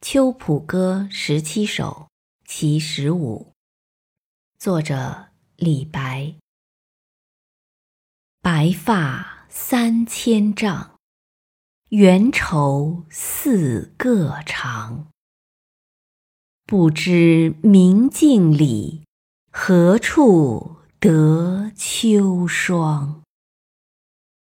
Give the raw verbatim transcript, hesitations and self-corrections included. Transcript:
秋浦歌十七首其十五，作者李白。白发三千丈，缘愁似个长。不知明镜里，何处得秋霜？